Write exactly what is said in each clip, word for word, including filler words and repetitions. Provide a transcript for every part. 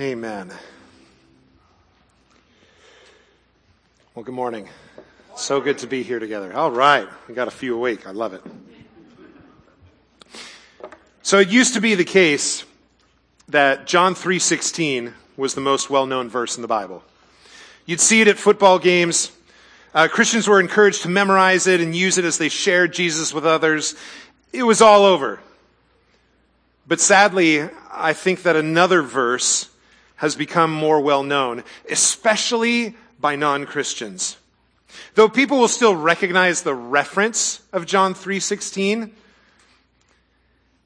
Amen. Well, good morning. So good to be here together. All right. We got a few awake. I love it. So it used to be the case that John three sixteen was the most well-known verse in the Bible. You'd see it at football games. Uh, Christians were encouraged to memorize it and use it as they shared Jesus with others. It was all over. But sadly, I think that another verse has become more well-known, especially by non-Christians. Though people will still recognize the reference of John three sixteen,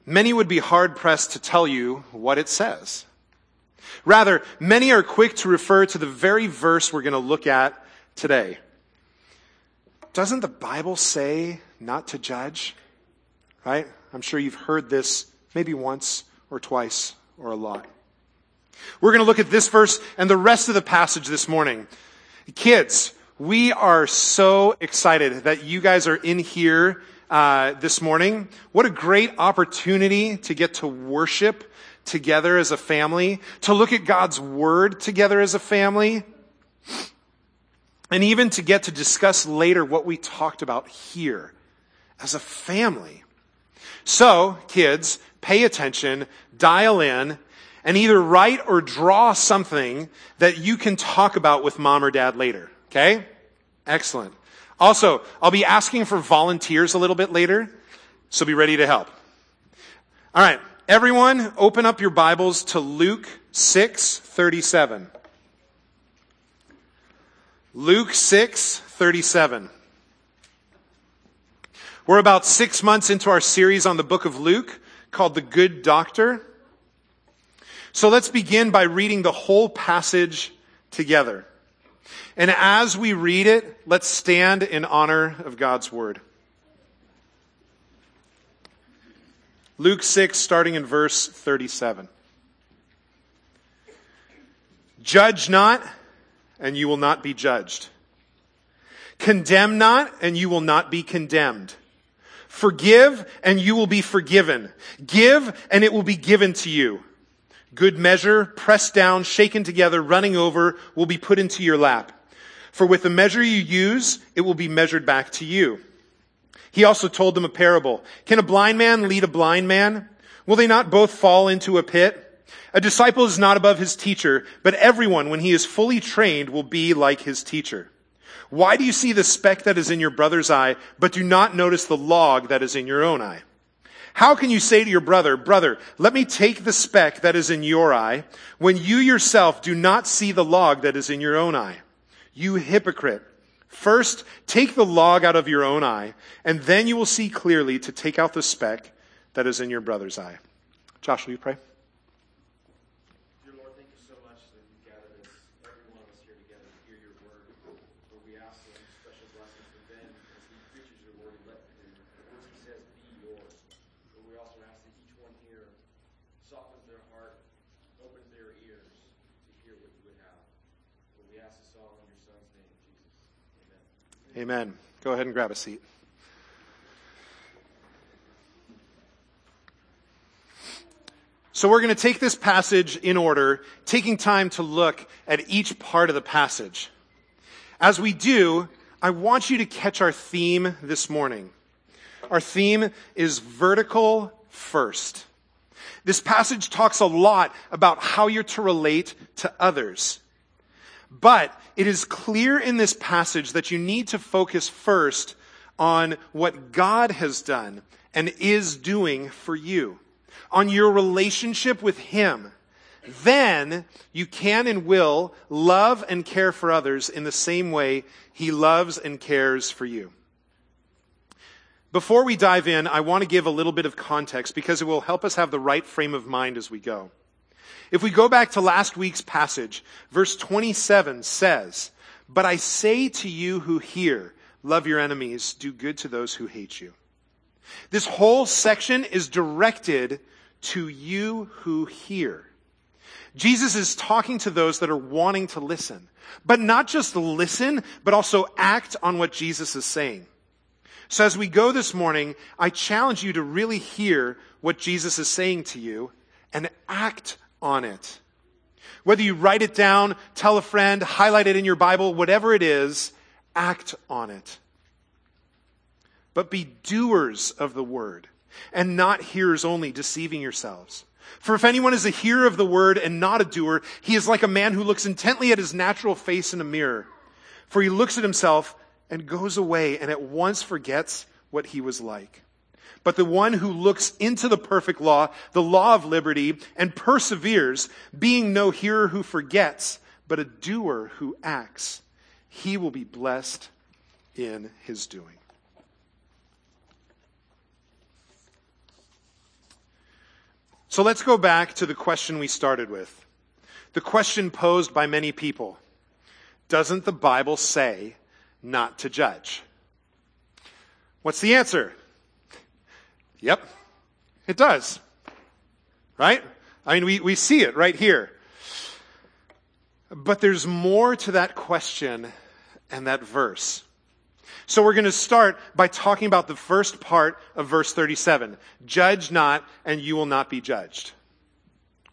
many would be hard-pressed to tell you what it says. Rather, many are quick to refer to the very verse we're going to look at today. Doesn't the Bible say not to judge? Right? I'm sure you've heard this maybe once or twice or a lot. We're going to look at this verse and the rest of the passage this morning. Kids, we are so excited that you guys are in here uh, this morning. What a great opportunity to get to worship together as a family, to look at God's Word together as a family, and even to get to discuss later what we talked about here as a family. So, kids, pay attention, dial in, and either write or draw something that you can talk about with mom or dad later. Okay? Excellent. Also, I'll be asking for volunteers a little bit later, so be ready to help. All right. Everyone, open up your Bibles to Luke six thirty-seven. Luke six thirty-seven. We're about six months into our series on the book of Luke called The Good Doctor. So let's begin by reading the whole passage together. And as we read it, let's stand in honor of God's word. Luke six, starting in verse thirty-seven. Judge not, and you will not be judged. Condemn not, and you will not be condemned. Forgive, and you will be forgiven. Give, and it will be given to you. Good measure, pressed down, shaken together, running over, will be put into your lap. For with the measure you use, it will be measured back to you. He also told them a parable. Can a blind man lead a blind man? Will they not both fall into a pit? A disciple is not above his teacher, but everyone, when he is fully trained, will be like his teacher. Why do you see the speck that is in your brother's eye, but do not notice the log that is in your own eye? How can you say to your brother, brother, let me take the speck that is in your eye, when you yourself do not see the log that is in your own eye? You hypocrite. First, take the log out of your own eye, and then you will see clearly to take out the speck that is in your brother's eye. Josh, will you pray? Dear Lord, thank you so much that you gathered us, every one of us here together to hear your word. Lord, we ask that you special blessings for them as he preaches your word and let the words he says be yours. We also ask that each one here softens their heart, opens their ears to hear what you would have. But we ask this all in your son's name, Jesus. Amen. Amen. Go ahead and grab a seat. So we're going to take this passage in order, taking time to look at each part of the passage. As we do, I want you to catch our theme this morning. Our theme is vertical first. This passage talks a lot about how you're to relate to others. But it is clear in this passage that you need to focus first on what God has done and is doing for you, on your relationship with Him. Then you can and will love and care for others in the same way He loves and cares for you. Before we dive in, I want to give a little bit of context because it will help us have the right frame of mind as we go. If we go back to last week's passage, verse twenty-seven says, "But I say to you who hear, love your enemies, do good to those who hate you." This whole section is directed to you who hear. Jesus is talking to those that are wanting to listen, but not just listen, but also act on what Jesus is saying. So as we go this morning, I challenge you to really hear what Jesus is saying to you and act on it. Whether you write it down, tell a friend, highlight it in your Bible, whatever it is, act on it. But be doers of the word, and not hearers only, deceiving yourselves. For if anyone is a hearer of the word and not a doer, he is like a man who looks intently at his natural face in a mirror. For he looks at himself and goes away and at once forgets what he was like. But the one who looks into the perfect law, the law of liberty, and perseveres, being no hearer who forgets, but a doer who acts, he will be blessed in his doing. So let's go back to the question we started with. The question posed by many people. Doesn't the Bible say not to judge? What's the answer? Yep, it does. Right? I mean, we, we see it right here. But there's more to that question and that verse. So we're going to start by talking about the first part of verse thirty-seven. Judge not, and you will not be judged.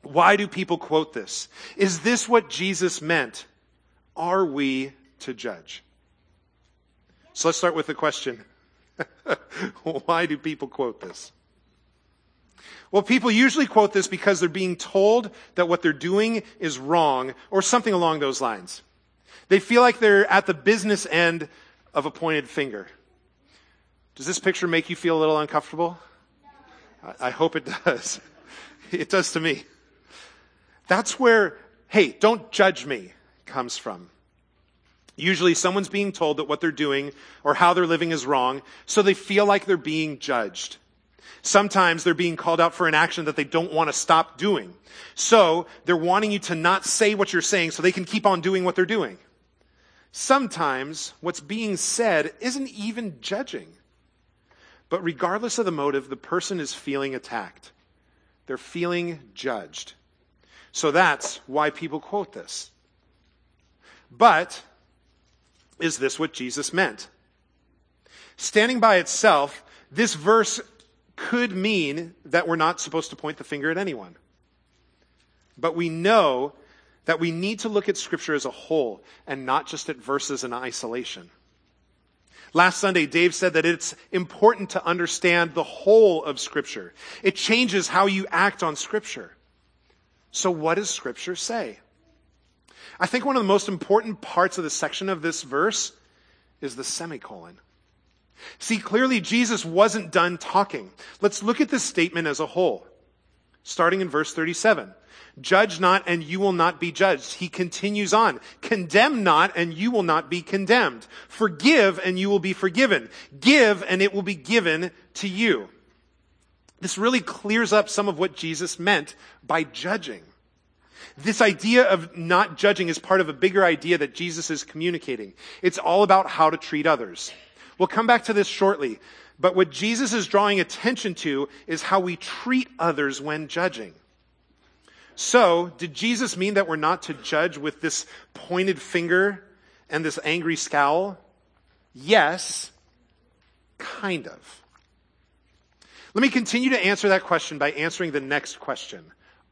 Why do people quote this? Is this what Jesus meant? Are we to judge? So let's start with the question. Why do people quote this? Well, people usually quote this because they're being told that what they're doing is wrong or something along those lines. They feel like they're at the business end of a pointed finger. Does this picture make you feel a little uncomfortable? I, I hope it does. It does to me. That's where, hey, don't judge me, comes from. Usually someone's being told that what they're doing or how they're living is wrong, so they feel like they're being judged. Sometimes they're being called out for an action that they don't want to stop doing. So they're wanting you to not say what you're saying so they can keep on doing what they're doing. Sometimes what's being said isn't even judging. But regardless of the motive, the person is feeling attacked. They're feeling judged. So that's why people quote this. But is this what Jesus meant? Standing by itself, this verse could mean that we're not supposed to point the finger at anyone. But we know that we need to look at Scripture as a whole and not just at verses in isolation. Last Sunday, Dave said that it's important to understand the whole of Scripture. It changes how you act on Scripture. So what does Scripture say? I think one of the most important parts of the section of this verse is the semicolon. See, clearly Jesus wasn't done talking. Let's look at this statement as a whole, starting in verse thirty-seven. Judge not, and you will not be judged. He continues on. Condemn not, and you will not be condemned. Forgive, and you will be forgiven. Give, and it will be given to you. This really clears up some of what Jesus meant by judging. This idea of not judging is part of a bigger idea that Jesus is communicating. It's all about how to treat others. We'll come back to this shortly, but what Jesus is drawing attention to is how we treat others when judging. So, did Jesus mean that we're not to judge with this pointed finger and this angry scowl? Yes, kind of. Let me continue to answer that question by answering the next question.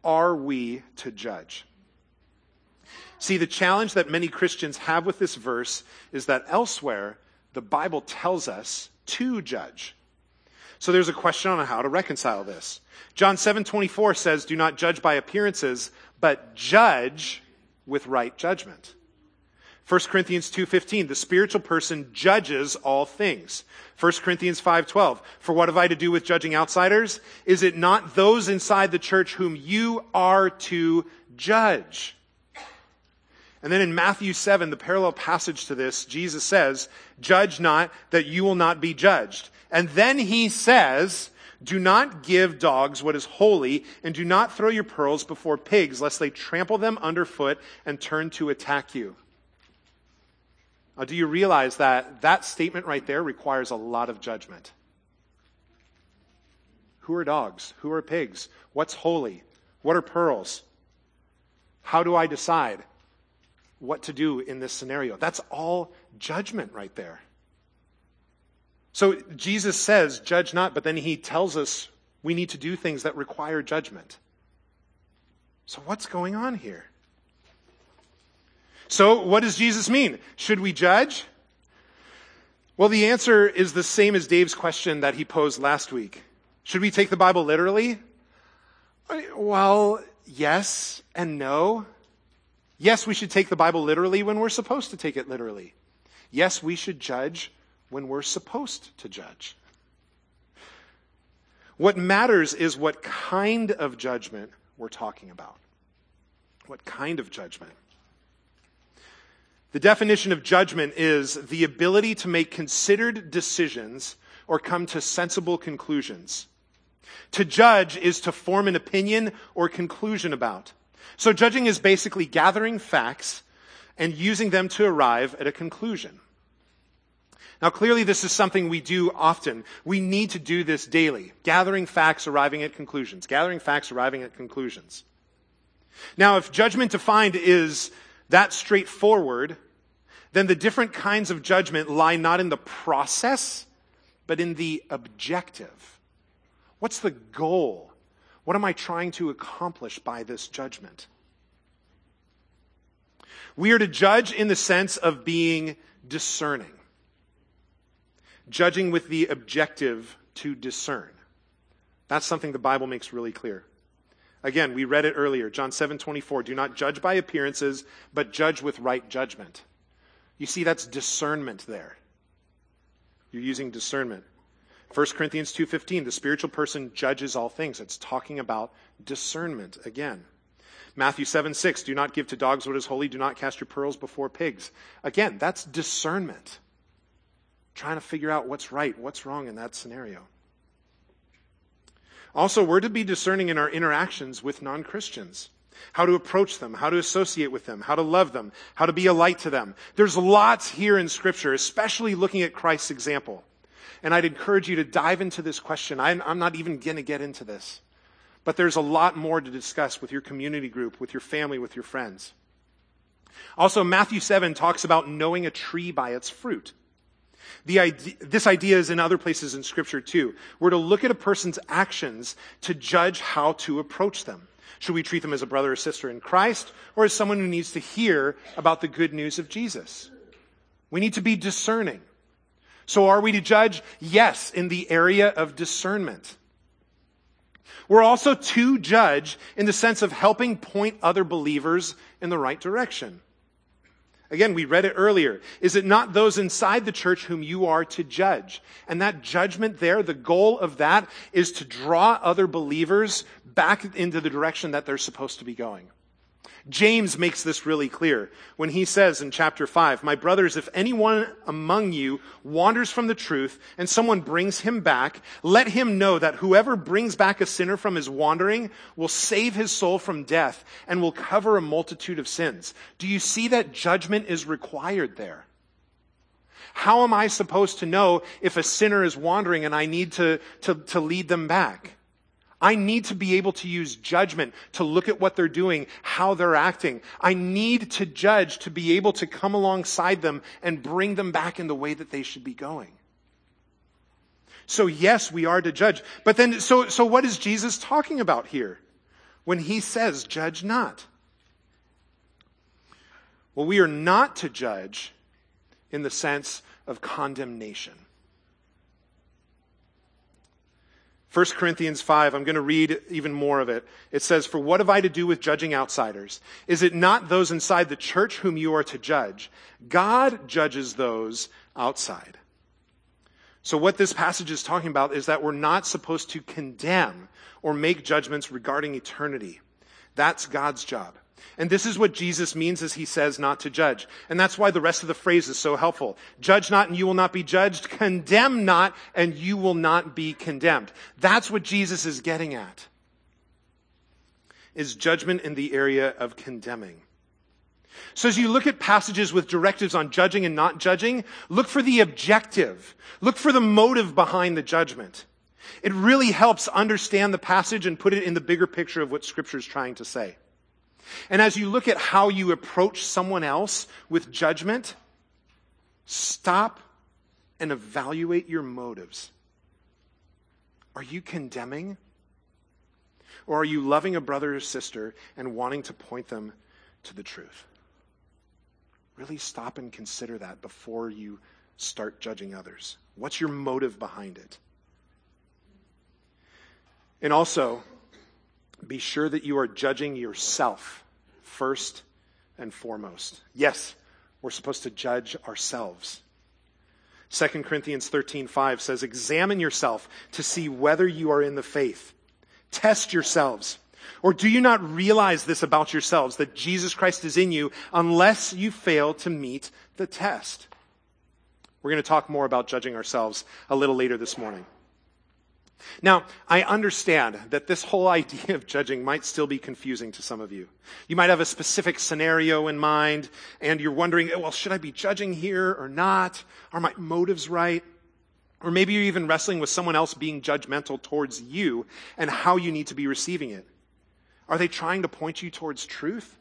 Are we to judge? See, the challenge that many Christians have with this verse is that elsewhere, the Bible tells us to judge. So there's a question on how to reconcile this. John seven twenty-four says, do not judge by appearances, but judge with right judgment. First Corinthians two fifteen, the spiritual person judges all things. First Corinthians five twelve, for what have I to do with judging outsiders? Is it not those inside the church whom you are to judge? And then in Matthew seven, the parallel passage to this, Jesus says, judge not, that you will not be judged. And then he says, do not give dogs what is holy, and do not throw your pearls before pigs, lest they trample them underfoot and turn to attack you. Now, do you realize that that statement right there requires a lot of judgment? Who are dogs? Who are pigs? What's holy? What are pearls? How do I decide what to do in this scenario? That's all judgment right there. So Jesus says, judge not, but then he tells us we need to do things that require judgment. So what's going on here? So what does Jesus mean? Should we judge? Well, the answer is the same as Dave's question that he posed last week. Should we take the Bible literally? Well, yes and no. Yes, we should take the Bible literally when we're supposed to take it literally. Yes, we should judge when we're supposed to judge. What matters is what kind of judgment we're talking about. What kind of judgment? The definition of judgment is the ability to make considered decisions or come to sensible conclusions. To judge is to form an opinion or conclusion about. So judging is basically gathering facts and using them to arrive at a conclusion. Now, clearly, this is something we do often. We need to do this daily. Gathering facts, arriving at conclusions. Gathering facts, arriving at conclusions. Now, if judgment defined is that straightforward, then the different kinds of judgment lie not in the process, but in the objective. What's the goal? What am I trying to accomplish by this judgment? We are to judge in the sense of being discerning. Judging with the objective to discern. That's something the Bible makes really clear. Again, we read it earlier, John seven twenty-four, do not judge by appearances, but judge with right judgment. You see, that's discernment there. You're using discernment. First Corinthians two fifteen, the spiritual person judges all things. It's talking about discernment again. Matthew seven six, do not give to dogs what is holy, do not cast your pearls before pigs. Again, that's discernment. Trying to figure out what's right, what's wrong in that scenario. Also, we're to be discerning in our interactions with non-Christians. How to approach them, how to associate with them, how to love them, how to be a light to them. There's lots here in Scripture, especially looking at Christ's example. And I'd encourage you to dive into this question. I'm, I'm not even going to get into this. But there's a lot more to discuss with your community group, with your family, with your friends. Also, Matthew seven talks about knowing a tree by its fruit. The idea, this idea is in other places in Scripture too. We're to look at a person's actions to judge how to approach them. Should we treat them as a brother or sister in Christ, or as someone who needs to hear about the good news of Jesus? We need to be discerning. So are we to judge? Yes, in the area of discernment. We're also to judge in the sense of helping point other believers in the right direction. Again, we read it earlier. Is it not those inside the church whom you are to judge? And that judgment there, the goal of that is to draw other believers back into the direction that they're supposed to be going. James makes this really clear when he says in chapter five, my brothers, if anyone among you wanders from the truth and someone brings him back, let him know that whoever brings back a sinner from his wandering will save his soul from death and will cover a multitude of sins. Do you see that judgment is required there? How am I supposed to know if a sinner is wandering and I need to, to, to lead them back? I need to be able to use judgment to look at what they're doing, how they're acting. I need to judge to be able to come alongside them and bring them back in the way that they should be going. So yes, we are to judge. But then, so, so what is Jesus talking about here when he says, judge not? Well, we are not to judge in the sense of condemnation. First Corinthians five, I'm going to read even more of it. It says, for what have I to do with judging outsiders? Is it not those inside the church whom you are to judge? God judges those outside. So what this passage is talking about is that we're not supposed to condemn or make judgments regarding eternity. That's God's job. And this is what Jesus means as he says not to judge. And that's why the rest of the phrase is so helpful. Judge not and you will not be judged. Condemn not and you will not be condemned. That's what Jesus is getting at. Is judgment in the area of condemning. So as you look at passages with directives on judging and not judging, look for the objective. Look for the motive behind the judgment. It really helps understand the passage and put it in the bigger picture of what Scripture is trying to say. And as you look at how you approach someone else with judgment, stop and evaluate your motives. Are you condemning? Or are you loving a brother or sister and wanting to point them to the truth? Really stop and consider that before you start judging others. What's your motive behind it? And also, be sure that you are judging yourself first and foremost. Yes, we're supposed to judge ourselves. Second Corinthians thirteen five says, examine yourself to see whether you are in the faith. Test yourselves. Or do you not realize this about yourselves, that Jesus Christ is in you, unless you fail to meet the test? We're going to talk more about judging ourselves a little later this morning. Now, I understand that this whole idea of judging might still be confusing to some of you. You might have a specific scenario in mind, and you're wondering, well, should I be judging here or not? Are my motives right? Or maybe you're even wrestling with someone else being judgmental towards you and how you need to be receiving it. Are they trying to point you towards truth?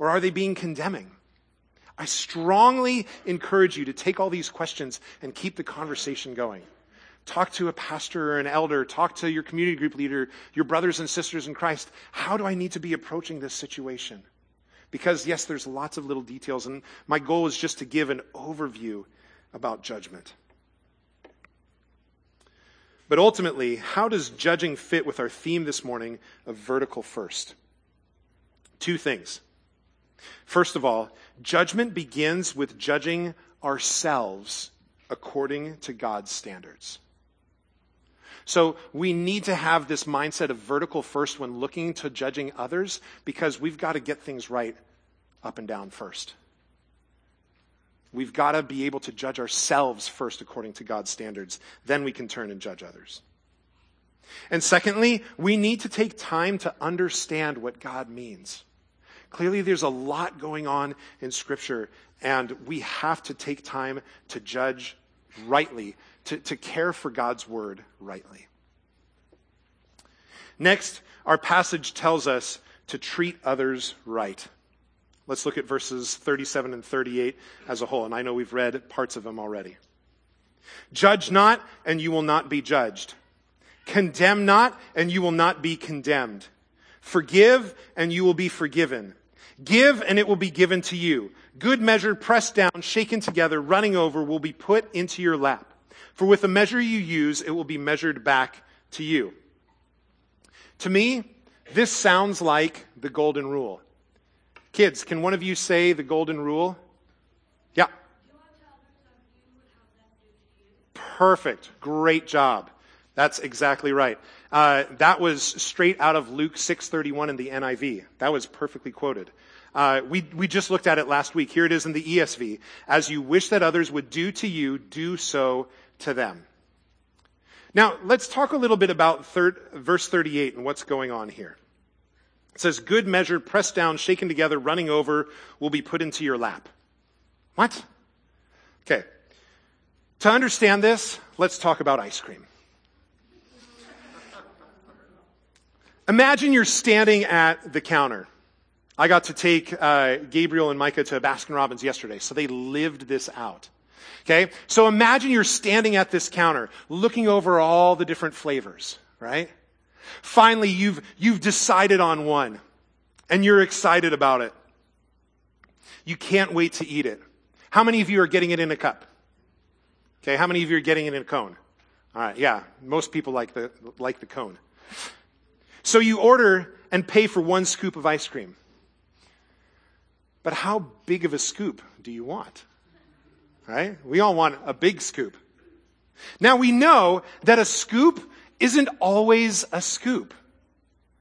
Or are they being condemning? I strongly encourage you to take all these questions and keep the conversation going. Talk to a pastor or an elder. Talk to your community group leader, your brothers and sisters in Christ. How do I need to be approaching this situation? Because, yes, there's lots of little details, and my goal is just to give an overview about judgment. But ultimately, how does judging fit with our theme this morning of vertical first? Two things. First of all, judgment begins with judging ourselves according to God's standards. So we need to have this mindset of vertical first when looking to judging others, because we've got to get things right up and down first. We've got to be able to judge ourselves first according to God's standards. Then we can turn and judge others. And secondly, we need to take time to understand what God means. Clearly, there's a lot going on in Scripture, and we have to take time to judge rightly, to, to care for God's word rightly. Next, our passage tells us to treat others right. Let's look at verses thirty-seven and thirty-eight as a whole, and I know we've read parts of them already. Judge not, and you will not be judged. Condemn not, and you will not be condemned. Forgive, and you will be forgiven. Give, and it will be given to you. Good measure, pressed down, shaken together, running over, will be put into your lap. For with the measure you use, it will be measured back to you. To me, this sounds like the golden rule. Kids, can one of you say the golden rule? Yeah. Perfect. Great job. That's exactly right. Uh, that was straight out of Luke six thirty-one in the N I V. That was perfectly quoted. Uh, we, we just looked at it last week. Here it is in the E S V. As you wish that others would do to you, do so to them. Now, let's talk a little bit about third, verse thirty-eight and what's going on here. It says, good measure, pressed down, shaken together, running over, will be put into your lap. What? Okay. To understand this, let's talk about ice cream. Imagine you're standing at the counter. I got to take uh, Gabriel and Micah to Baskin Robbins yesterday, so they lived this out. Okay? So imagine you're standing at this counter, looking over all the different flavors, right? Finally, you've, you've decided on one, and you're excited about it. You can't wait to eat it. How many of you are getting it in a cup? Okay, how many of you are getting it in a cone? All right, yeah, most people like the, like the cone. So you order and pay for one scoop of ice cream. But how big of a scoop do you want? Right? We all want a big scoop. Now we know that a scoop isn't always a scoop,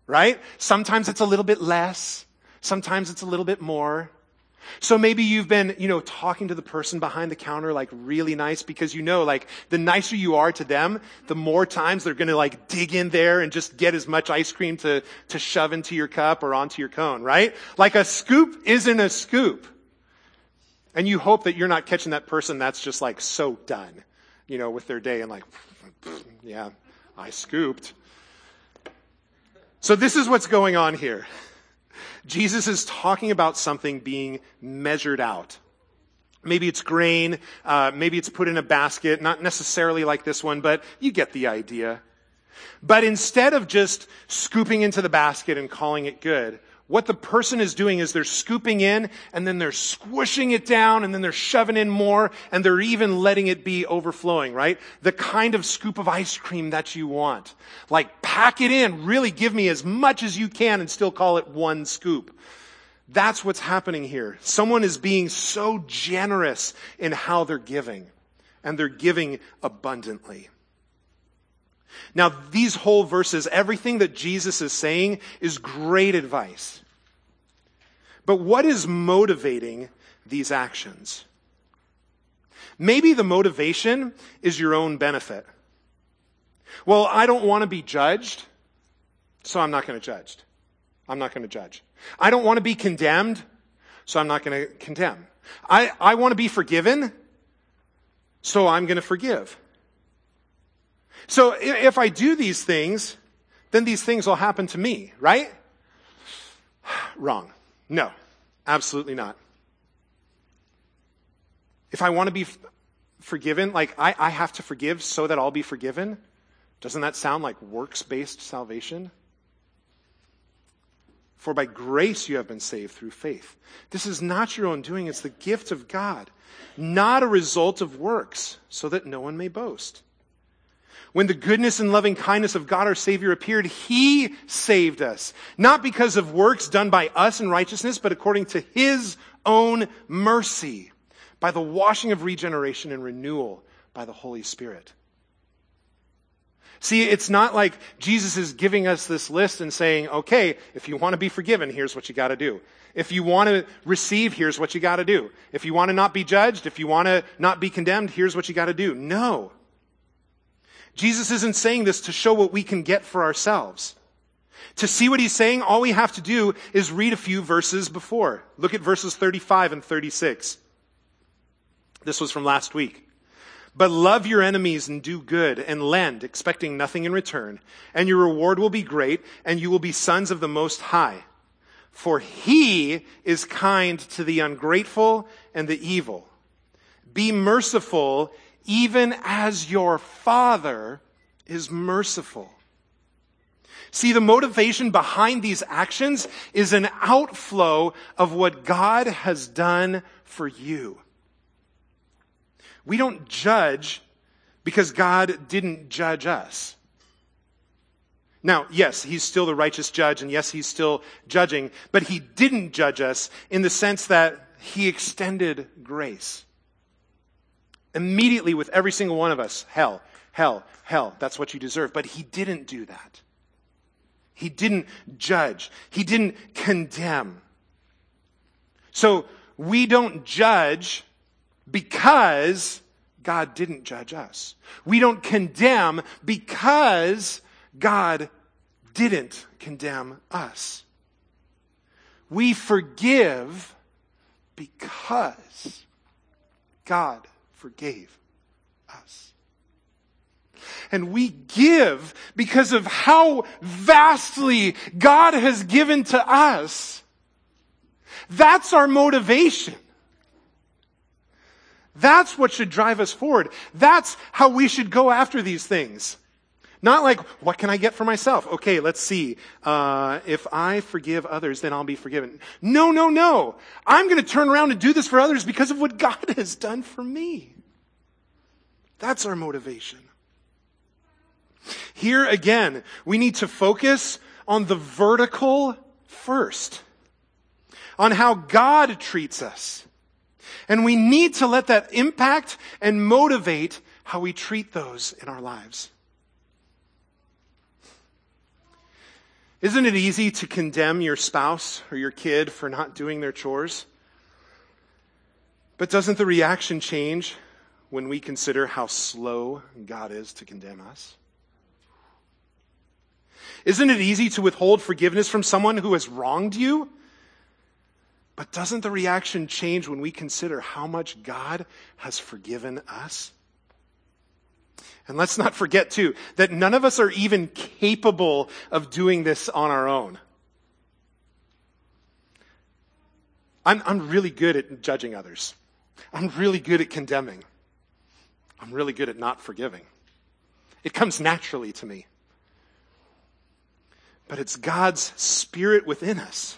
right? Sometimes it's a little bit less. Sometimes it's a little bit more. So maybe you've been, you know, talking to the person behind the counter like really nice, because you know, like, the nicer you are to them, the more times they're going to like dig in there and just get as much ice cream to, to shove into your cup or onto your cone, right? Like, a scoop isn't a scoop. And you hope that you're not catching that person that's just like so done, you know, with their day and like, yeah, I scooped. So this is what's going on here. Jesus is talking about something being measured out. Maybe it's grain, uh, maybe it's put in a basket, not necessarily like this one, but you get the idea. But instead of just scooping into the basket and calling it good, What the person is doing is they're scooping in, and then they're squishing it down, and then they're shoving in more, and they're even letting it be overflowing, right? The kind of scoop of ice cream that you want. Like, pack it in, really give me as much as you can and still call it one scoop. That's what's happening here. Someone is being so generous in how they're giving, and they're giving abundantly. Now, these whole verses, everything that Jesus is saying is great advice. But what is motivating these actions? Maybe the motivation is your own benefit. Well, I don't want to be judged, so I'm not going to judge. I'm not going to judge. I don't want to be condemned, so I'm not going to condemn. I, I want to be forgiven, so I'm going to forgive. So if I do these things, then these things will happen to me, right? Wrong. No, absolutely not. If I want to be f- forgiven, like I, I have to forgive so that I'll be forgiven, doesn't that sound like works-based salvation? For by grace you have been saved through faith. This is not your own doing, it's the gift of God, not a result of works, so that no one may boast. When the goodness and loving kindness of God our Savior appeared, He saved us, not because of works done by us in righteousness, but according to His own mercy, by the washing of regeneration and renewal by the Holy Spirit. See, it's not like Jesus is giving us this list and saying, okay, if you want to be forgiven, here's what you got to do. If you want to receive, here's what you got to do. If you want to not be judged, if you want to not be condemned, here's what you got to do. No. Jesus isn't saying this to show what we can get for ourselves. To see what he's saying, all we have to do is read a few verses before. Look at verses thirty-five and thirty-six. This was from last week. But love your enemies and do good and lend, expecting nothing in return. And your reward will be great, and you will be sons of the Most High. For he is kind to the ungrateful and the evil. Be merciful, even as your Father is merciful. See, the motivation behind these actions is an outflow of what God has done for you. We don't judge because God didn't judge us. Now, yes, he's still the righteous judge, and yes, he's still judging, but he didn't judge us in the sense that he extended grace. Immediately with every single one of us, hell, hell, hell, that's what you deserve. But he didn't do that. He didn't judge. He didn't condemn. So we don't judge because God didn't judge us. We don't condemn because God didn't condemn us. We forgive because God forgave us. And we give because of how vastly God has given to us. That's our motivation. That's what should drive us forward. That's how we should go after these things. Not like, what can I get for myself? Okay, let's see. Uh, if I forgive others, then I'll be forgiven. No, no, no. I'm going to turn around and do this for others because of what God has done for me. That's our motivation. Here again, we need to focus on the vertical first, on how God treats us. And we need to let that impact and motivate how we treat those in our lives. Isn't it easy to condemn your spouse or your kid for not doing their chores? But doesn't the reaction change when we consider how slow God is to condemn us? Isn't it easy to withhold forgiveness from someone who has wronged you? But doesn't the reaction change when we consider how much God has forgiven us? And let's not forget, too, that none of us are even capable of doing this on our own. I'm, I'm really good at judging others. I'm really good at condemning. I'm really good at not forgiving. It comes naturally to me. But it's God's Spirit within us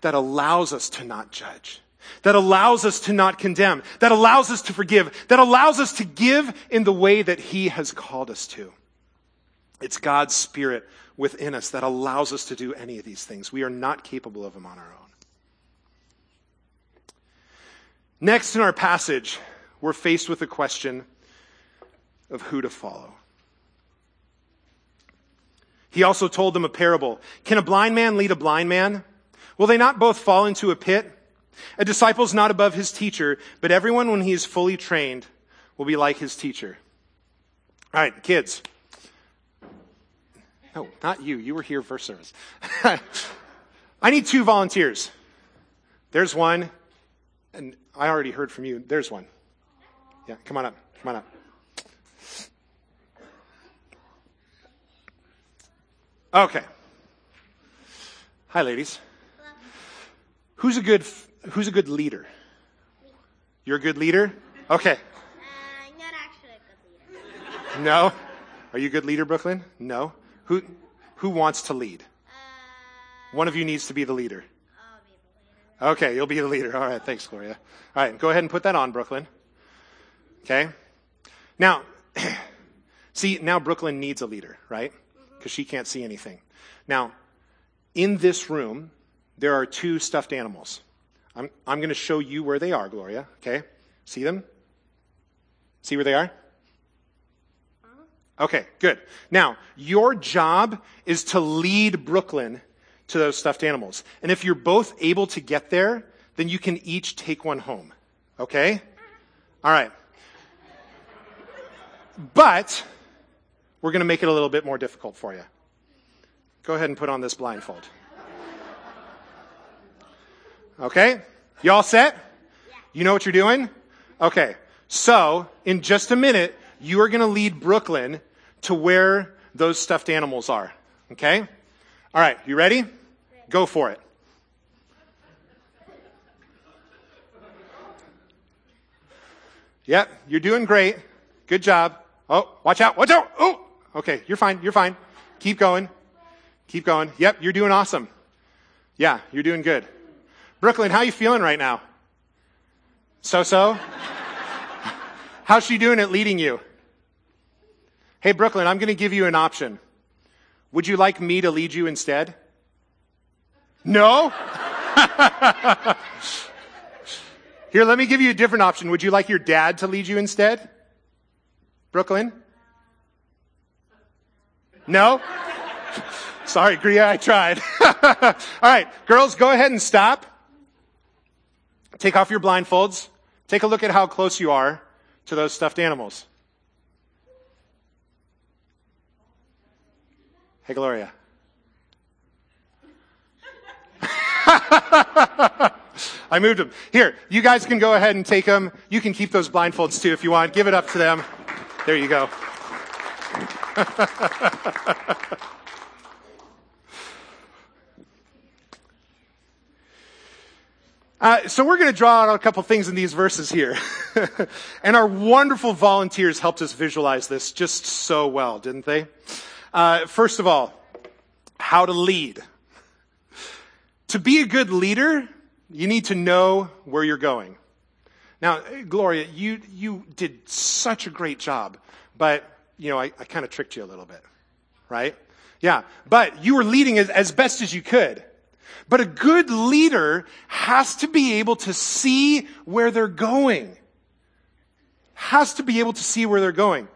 that allows us to not judge, that allows us to not condemn, that allows us to forgive, that allows us to give in the way that he has called us to. It's God's Spirit within us that allows us to do any of these things. We are not capable of them on our own. Next in our passage, we're faced with the question of who to follow. He also told them a parable. Can a blind man lead a blind man? Will they not both fall into a pit? A disciple is not above his teacher, but everyone, when he is fully trained, will be like his teacher. All right, kids. No, not you. You were here for service. I need two volunteers. There's one, and I already heard from you. There's one. Yeah, come on up. Come on up. Okay. Hi, ladies. Who's a good Who's a good leader? You're a good leader? Okay. Uh, not actually a good leader. No? Are you a good leader, Brooklyn? No? Who Who wants to lead? Uh, One of you needs to be the leader. I'll be the leader. Okay, you'll be the leader. All right, thanks, Gloria. All right, go ahead and put that on, Brooklyn. Okay? Now, see, now Brooklyn needs a leader, right? Because she can't see anything. Now, in this room, there are two stuffed animals. I'm, I'm going to show you where they are, Gloria. Okay? See them? See where they are? Okay, good. Now, your job is to lead Brooklyn to those stuffed animals. And if you're both able to get there, then you can each take one home. Okay? All right. But we're going to make it a little bit more difficult for you. Go ahead and put on this blindfold. Okay? You all set? Yeah. You know what you're doing? Okay. So, in just a minute, you are going to lead Brooklyn to where those stuffed animals are. Okay? All right. You ready? Go for it. Yep. You're doing great. Good job. Oh, watch out. Watch out. Oh, okay. You're fine. You're fine. Keep going. Keep going. Yep. You're doing awesome. Yeah. You're doing good. Brooklyn, how are you feeling right now? So-so? How's she doing at leading you? Hey, Brooklyn, I'm going to give you an option. Would you like me to lead you instead? No? Here, let me give you a different option. Would you like your dad to lead you instead? Brooklyn? No? Sorry, Gria, I tried. All right, girls, go ahead and stop. Take off your blindfolds. Take a look at how close you are to those stuffed animals. Hey, Gloria. I moved them. Here, you guys can go ahead and take them. You can keep those blindfolds too if you want. Give it up to them. There you go. Uh, so we're going to draw out a couple things in these verses here. And our wonderful volunteers helped us visualize this just so well, didn't they? Uh, first of all, how to lead. To be a good leader, you need to know where you're going. Now, Gloria, you you did such a great job, but, you know, I, I kind of tricked you a little bit, right? Yeah, but you were leading as, as best as you could. But a good leader has to be able to see where they're going. Has to be able to see where they're going.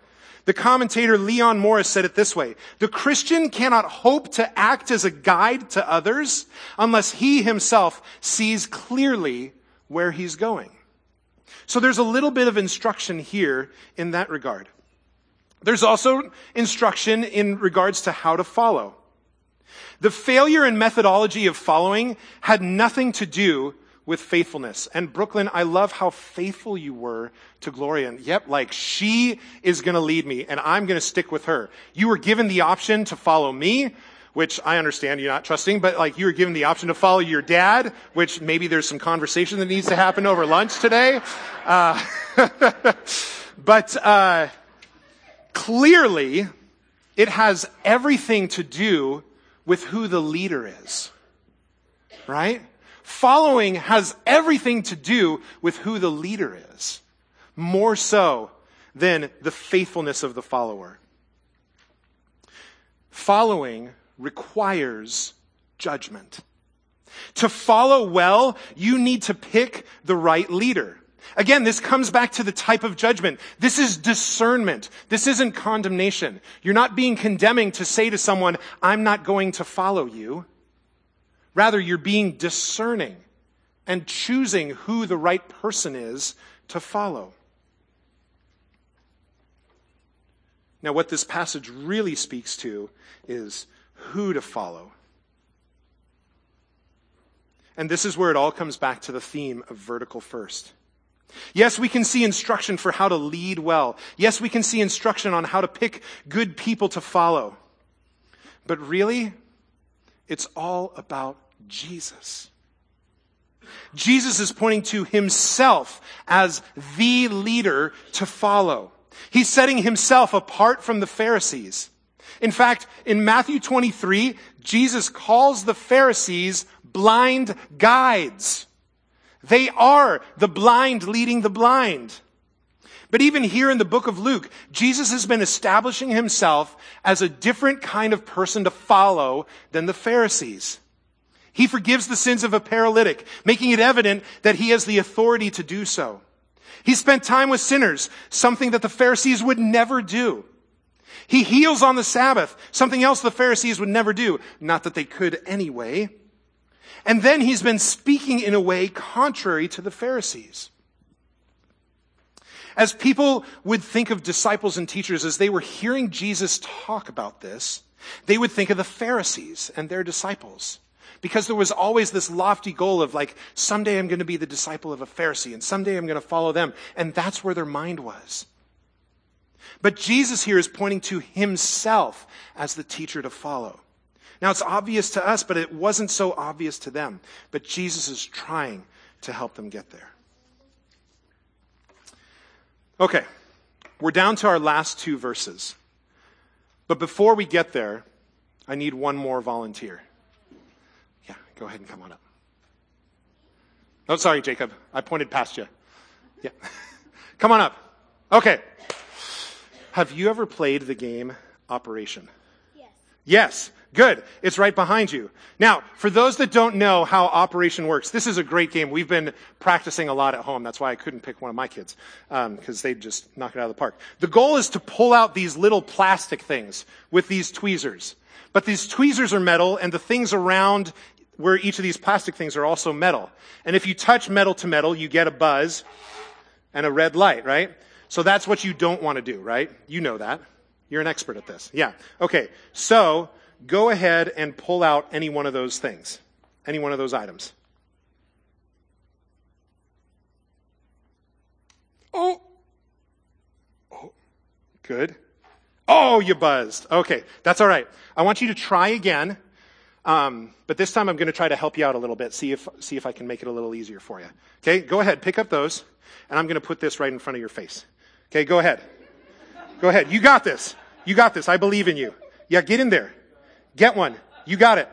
The commentator Leon Morris said it this way: the Christian cannot hope to act as a guide to others unless he himself sees clearly where he's going. So there's a little bit of instruction here in that regard. There's also instruction in regards to how to follow. The failure and methodology of following had nothing to do with faithfulness. And Brooklyn, I love how faithful you were to Gloria. And yep, like she is going to lead me and I'm going to stick with her. You were given the option to follow me, which I understand you're not trusting, but like you were given the option to follow your dad, which maybe there's some conversation that needs to happen over lunch today. Uh, but uh clearly it has everything to do with who the leader is. right? Following has everything to do with who the leader is, more so than the faithfulness of the follower. Following requires judgment. To follow well, you need to pick the right leader. Again, this comes back to the type of judgment. This is discernment. This isn't condemnation. You're not being condemning to say to someone, I'm not going to follow you. Rather, you're being discerning and choosing who the right person is to follow. Now, what this passage really speaks to is who to follow. And this is where it all comes back to the theme of vertical first. Yes, we can see instruction for how to lead well. Yes, we can see instruction on how to pick good people to follow. But really, it's all about Jesus. Jesus is pointing to himself as the leader to follow. He's setting himself apart from the Pharisees. In fact, in Matthew twenty-three, Jesus calls the Pharisees blind guides. They are the blind leading the blind. But even here in the book of Luke, Jesus has been establishing himself as a different kind of person to follow than the Pharisees. He forgives the sins of a paralytic, making it evident that he has the authority to do so. He spent time with sinners, something that the Pharisees would never do. He heals on the Sabbath, something else the Pharisees would never do. Not that they could anyway. And then he's been speaking in a way contrary to the Pharisees. As people would think of disciples and teachers, as they were hearing Jesus talk about this, they would think of the Pharisees and their disciples. Because there was always this lofty goal of like, someday I'm going to be the disciple of a Pharisee and someday I'm going to follow them. And that's where their mind was. But Jesus here is pointing to himself as the teacher to follow. Now, it's obvious to us, but it wasn't so obvious to them. But Jesus is trying to help them get there. Okay, we're down to our last two verses. But before we get there, I need one more volunteer. Yeah, go ahead and come on up. Oh, sorry, Jacob. I pointed past you. Yeah, come on up. Okay. Have you ever played the game Operation? Yes. Yes. Good. It's right behind you. Now, for those that don't know how Operation works, this is a great game. We've been practicing a lot at home. That's why I couldn't pick one of my kids, um, because they'd just knock it out of the park. The goal is to pull out these little plastic things with these tweezers. But these tweezers are metal, and the things around where each of these plastic things are also metal. And if you touch metal to metal, you get a buzz and a red light, right? So that's what you don't want to do, right? You know that. You're an expert at this. Yeah. Okay. So go ahead and pull out any one of those things, any one of those items. Oh, oh, good. Oh, you buzzed. Okay, that's all right. I want you to try again, um, but this time I'm going to try to help you out a little bit, see if see if I can make it a little easier for you. Okay, go ahead, pick up those, and I'm going to put this right in front of your face. Okay, go ahead. Go ahead. You got this. You got this. I believe in you. Yeah, get in there. Get one. You got it.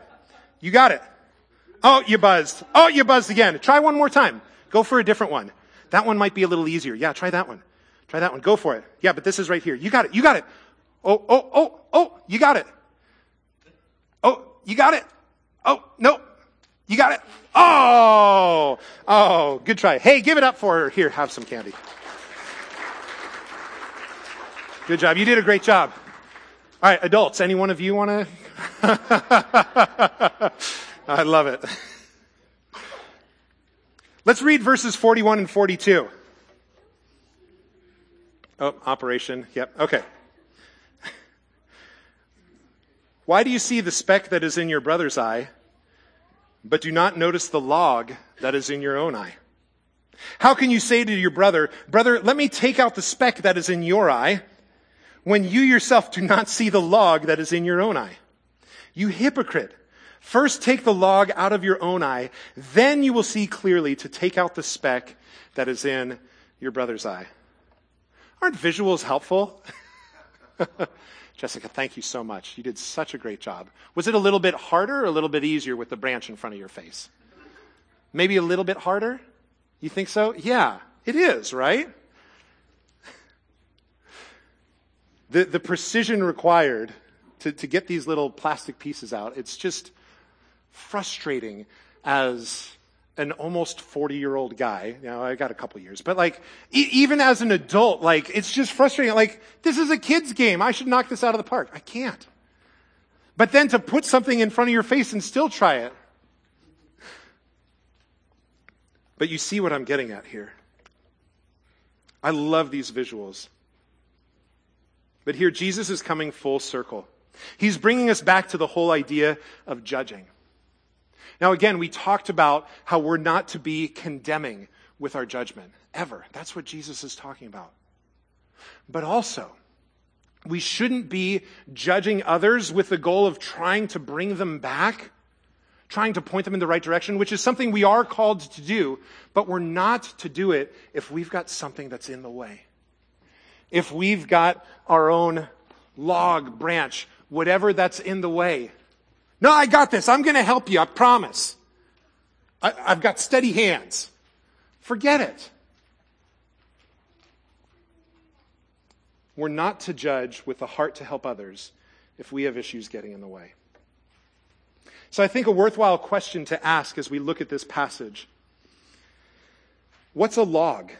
You got it. Oh, you buzzed. Oh, you buzzed again. Try one more time. Go for a different one. That one might be a little easier. Yeah, try that one. Try that one. Go for it. Yeah, but this is right here. You got it. You got it. Oh, oh, oh, oh, you got it. Oh, you got it. Oh, no. You got it. Oh, oh, good try. Hey, give it up for her. Here, have some candy. Good job. You did a great job. All right, adults, any one of you want to? I love it. Let's read verses forty-one and forty-two. Oh, Operation. Yep, okay. Why do you see the speck that is in your brother's eye, but do not notice the log that is in your own eye? How can you say to your brother, brother, let me take out the speck that is in your eye, when you yourself do not see the log that is in your own eye? You hypocrite, first take the log out of your own eye, then you will see clearly to take out the speck that is in your brother's eye. Aren't visuals helpful? Jessica, thank you so much. You did such a great job. Was it a little bit harder or a little bit easier with the branch in front of your face? Maybe a little bit harder? You think so? Yeah, it is, right? The the precision required to, to get these little plastic pieces out, it's just frustrating as an almost forty-year-old guy. You know, I got a couple years. But, like, e- even as an adult, like, it's just frustrating. Like, this is a kid's game. I should knock this out of the park. I can't. But then to put something in front of your face and still try it. But you see what I'm getting at here. I love these visuals. But here, Jesus is coming full circle. He's bringing us back to the whole idea of judging. Now, again, we talked about how we're not to be condemning with our judgment, ever. That's what Jesus is talking about. But also, we shouldn't be judging others with the goal of trying to bring them back, trying to point them in the right direction, which is something we are called to do, but we're not to do it if we've got something that's in the way. If we've got our own log, branch, whatever that's in the way. No, I got this. I'm going to help you. I promise. I, I've got steady hands. Forget it. We're not to judge with a heart to help others if we have issues getting in the way. So I think a worthwhile question to ask as we look at this passage. What's a log?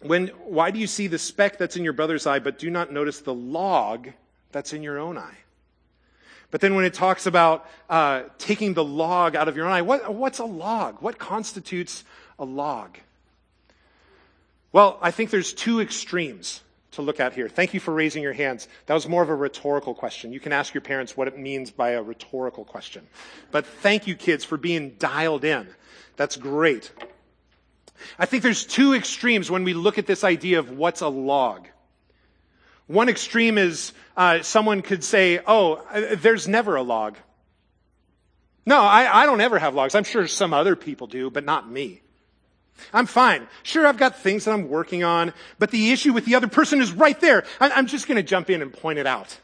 When, why do you see the speck that's in your brother's eye, but do not notice the log that's in your own eye? But then when it talks about uh, taking the log out of your own eye, what, what's a log? What constitutes a log? Well, I think there's two extremes to look at here. Thank you for raising your hands. That was more of a rhetorical question. You can ask your parents what it means by a rhetorical question. But thank you, kids, for being dialed in. That's great. I think there's two extremes when we look at this idea of what's a log. One extreme is uh, someone could say, oh, there's never a log. No, I, I don't ever have logs. I'm sure some other people do, but not me. I'm fine. Sure, I've got things that I'm working on, but the issue with the other person is right there. I, I'm just going to jump in and point it out.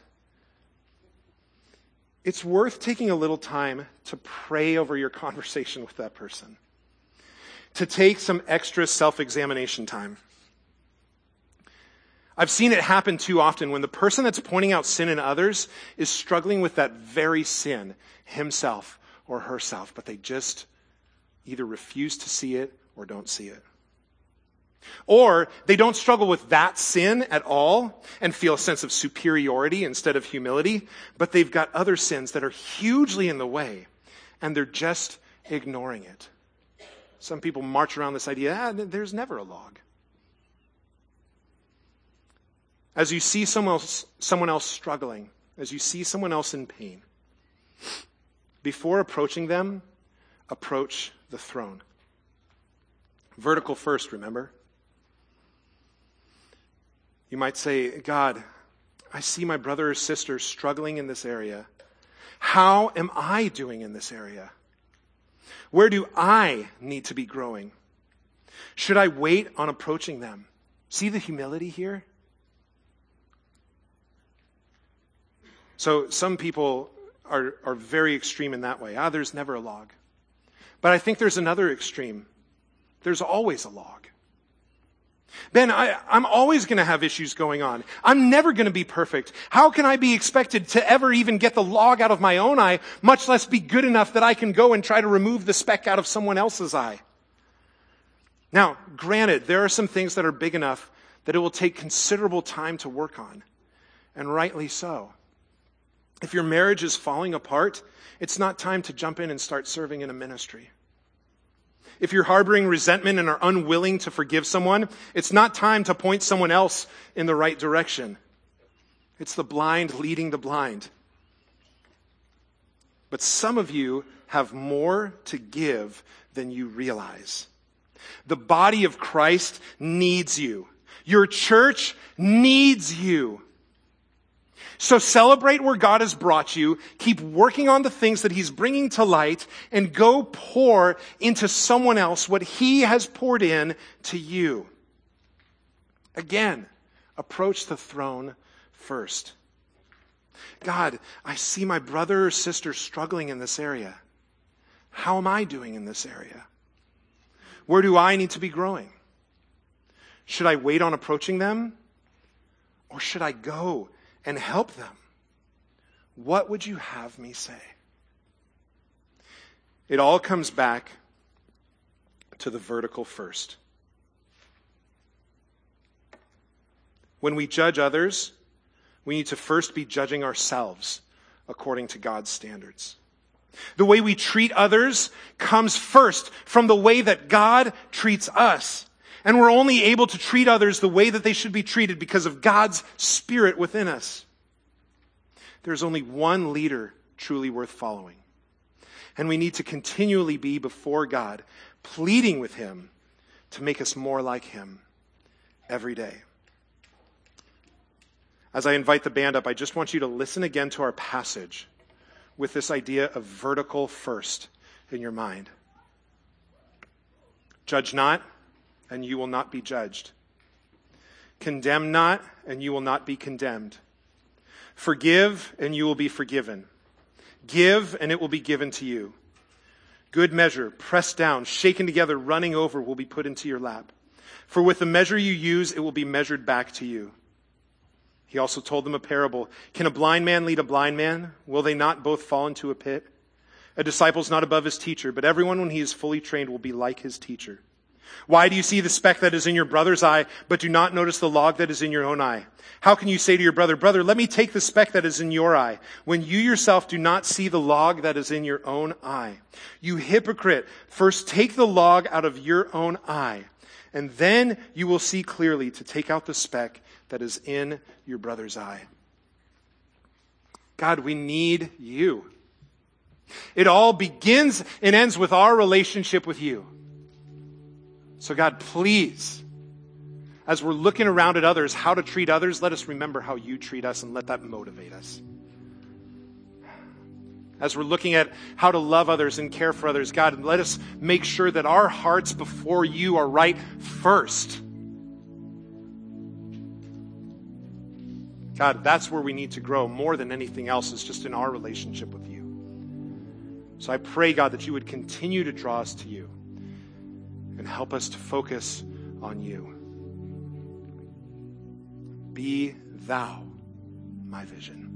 It's worth taking a little time to pray over your conversation with that person, to take some extra self-examination time. I've seen it happen too often when the person that's pointing out sin in others is struggling with that very sin himself or herself, but they just either refuse to see it or don't see it. Or they don't struggle with that sin at all and feel a sense of superiority instead of humility, but they've got other sins that are hugely in the way and they're just ignoring it. Some people march around this idea, ah, there's never a log. As you see someone else, someone else struggling, as you see someone else in pain, before approaching them, approach the throne. Vertical first, remember? You might say, God, I see my brother or sister struggling in this area. How am I doing in this area? Where do I need to be growing? Should I wait on approaching them? See the humility here? So some people are, are very extreme in that way. Ah, there's never a log. But I think there's another extreme. There's always a log. Ben, I, I'm always going to have issues going on. I'm never going to be perfect. How can I be expected to ever even get the log out of my own eye, much less be good enough that I can go and try to remove the speck out of someone else's eye? Now, granted, there are some things that are big enough that it will take considerable time to work on, and rightly so. If your marriage is falling apart, it's not time to jump in and start serving in a ministry. If you're harboring resentment and are unwilling to forgive someone, it's not time to point someone else in the right direction. It's the blind leading the blind. But some of you have more to give than you realize. The body of Christ needs you. Your church needs you. So celebrate where God has brought you, keep working on the things that he's bringing to light, and go pour into someone else what he has poured in to you. Again, approach the throne first. God, I see my brother or sister struggling in this area. How am I doing in this area? Where do I need to be growing? Should I wait on approaching them? Or should I go and help them? What would you have me say? It all comes back to the vertical first. When we judge others, we need to first be judging ourselves according to God's standards. The way we treat others comes first from the way that God treats us. And we're only able to treat others the way that they should be treated because of God's Spirit within us. There's only one leader truly worth following. And we need to continually be before God, pleading with Him to make us more like Him every day. As I invite the band up, I just want you to listen again to our passage with this idea of vertical first in your mind. Judge not, and you will not be judged. Condemn not, and you will not be condemned. Forgive, and you will be forgiven. Give, and it will be given to you. Good measure, pressed down, shaken together, running over, will be put into your lap. For with the measure you use, it will be measured back to you. He also told them a parable. Can a blind man lead a blind man? Will they not both fall into a pit? A disciple is not above his teacher, but everyone when he is fully trained will be like his teacher. Why do you see the speck that is in your brother's eye, but do not notice the log that is in your own eye? How can you say to your brother, brother, let me take the speck that is in your eye, when you yourself do not see the log that is in your own eye? You hypocrite, first take the log out of your own eye, and then you will see clearly to take out the speck that is in your brother's eye. God, we need you. It all begins and ends with our relationship with you. So God, please, as we're looking around at others, how to treat others, let us remember how you treat us and let that motivate us. As we're looking at how to love others and care for others, God, let us make sure that our hearts before you are right first. God, that's where we need to grow more than anything else, is just in our relationship with you. So I pray, God, that you would continue to draw us to you and help us to focus on you. Be thou my vision.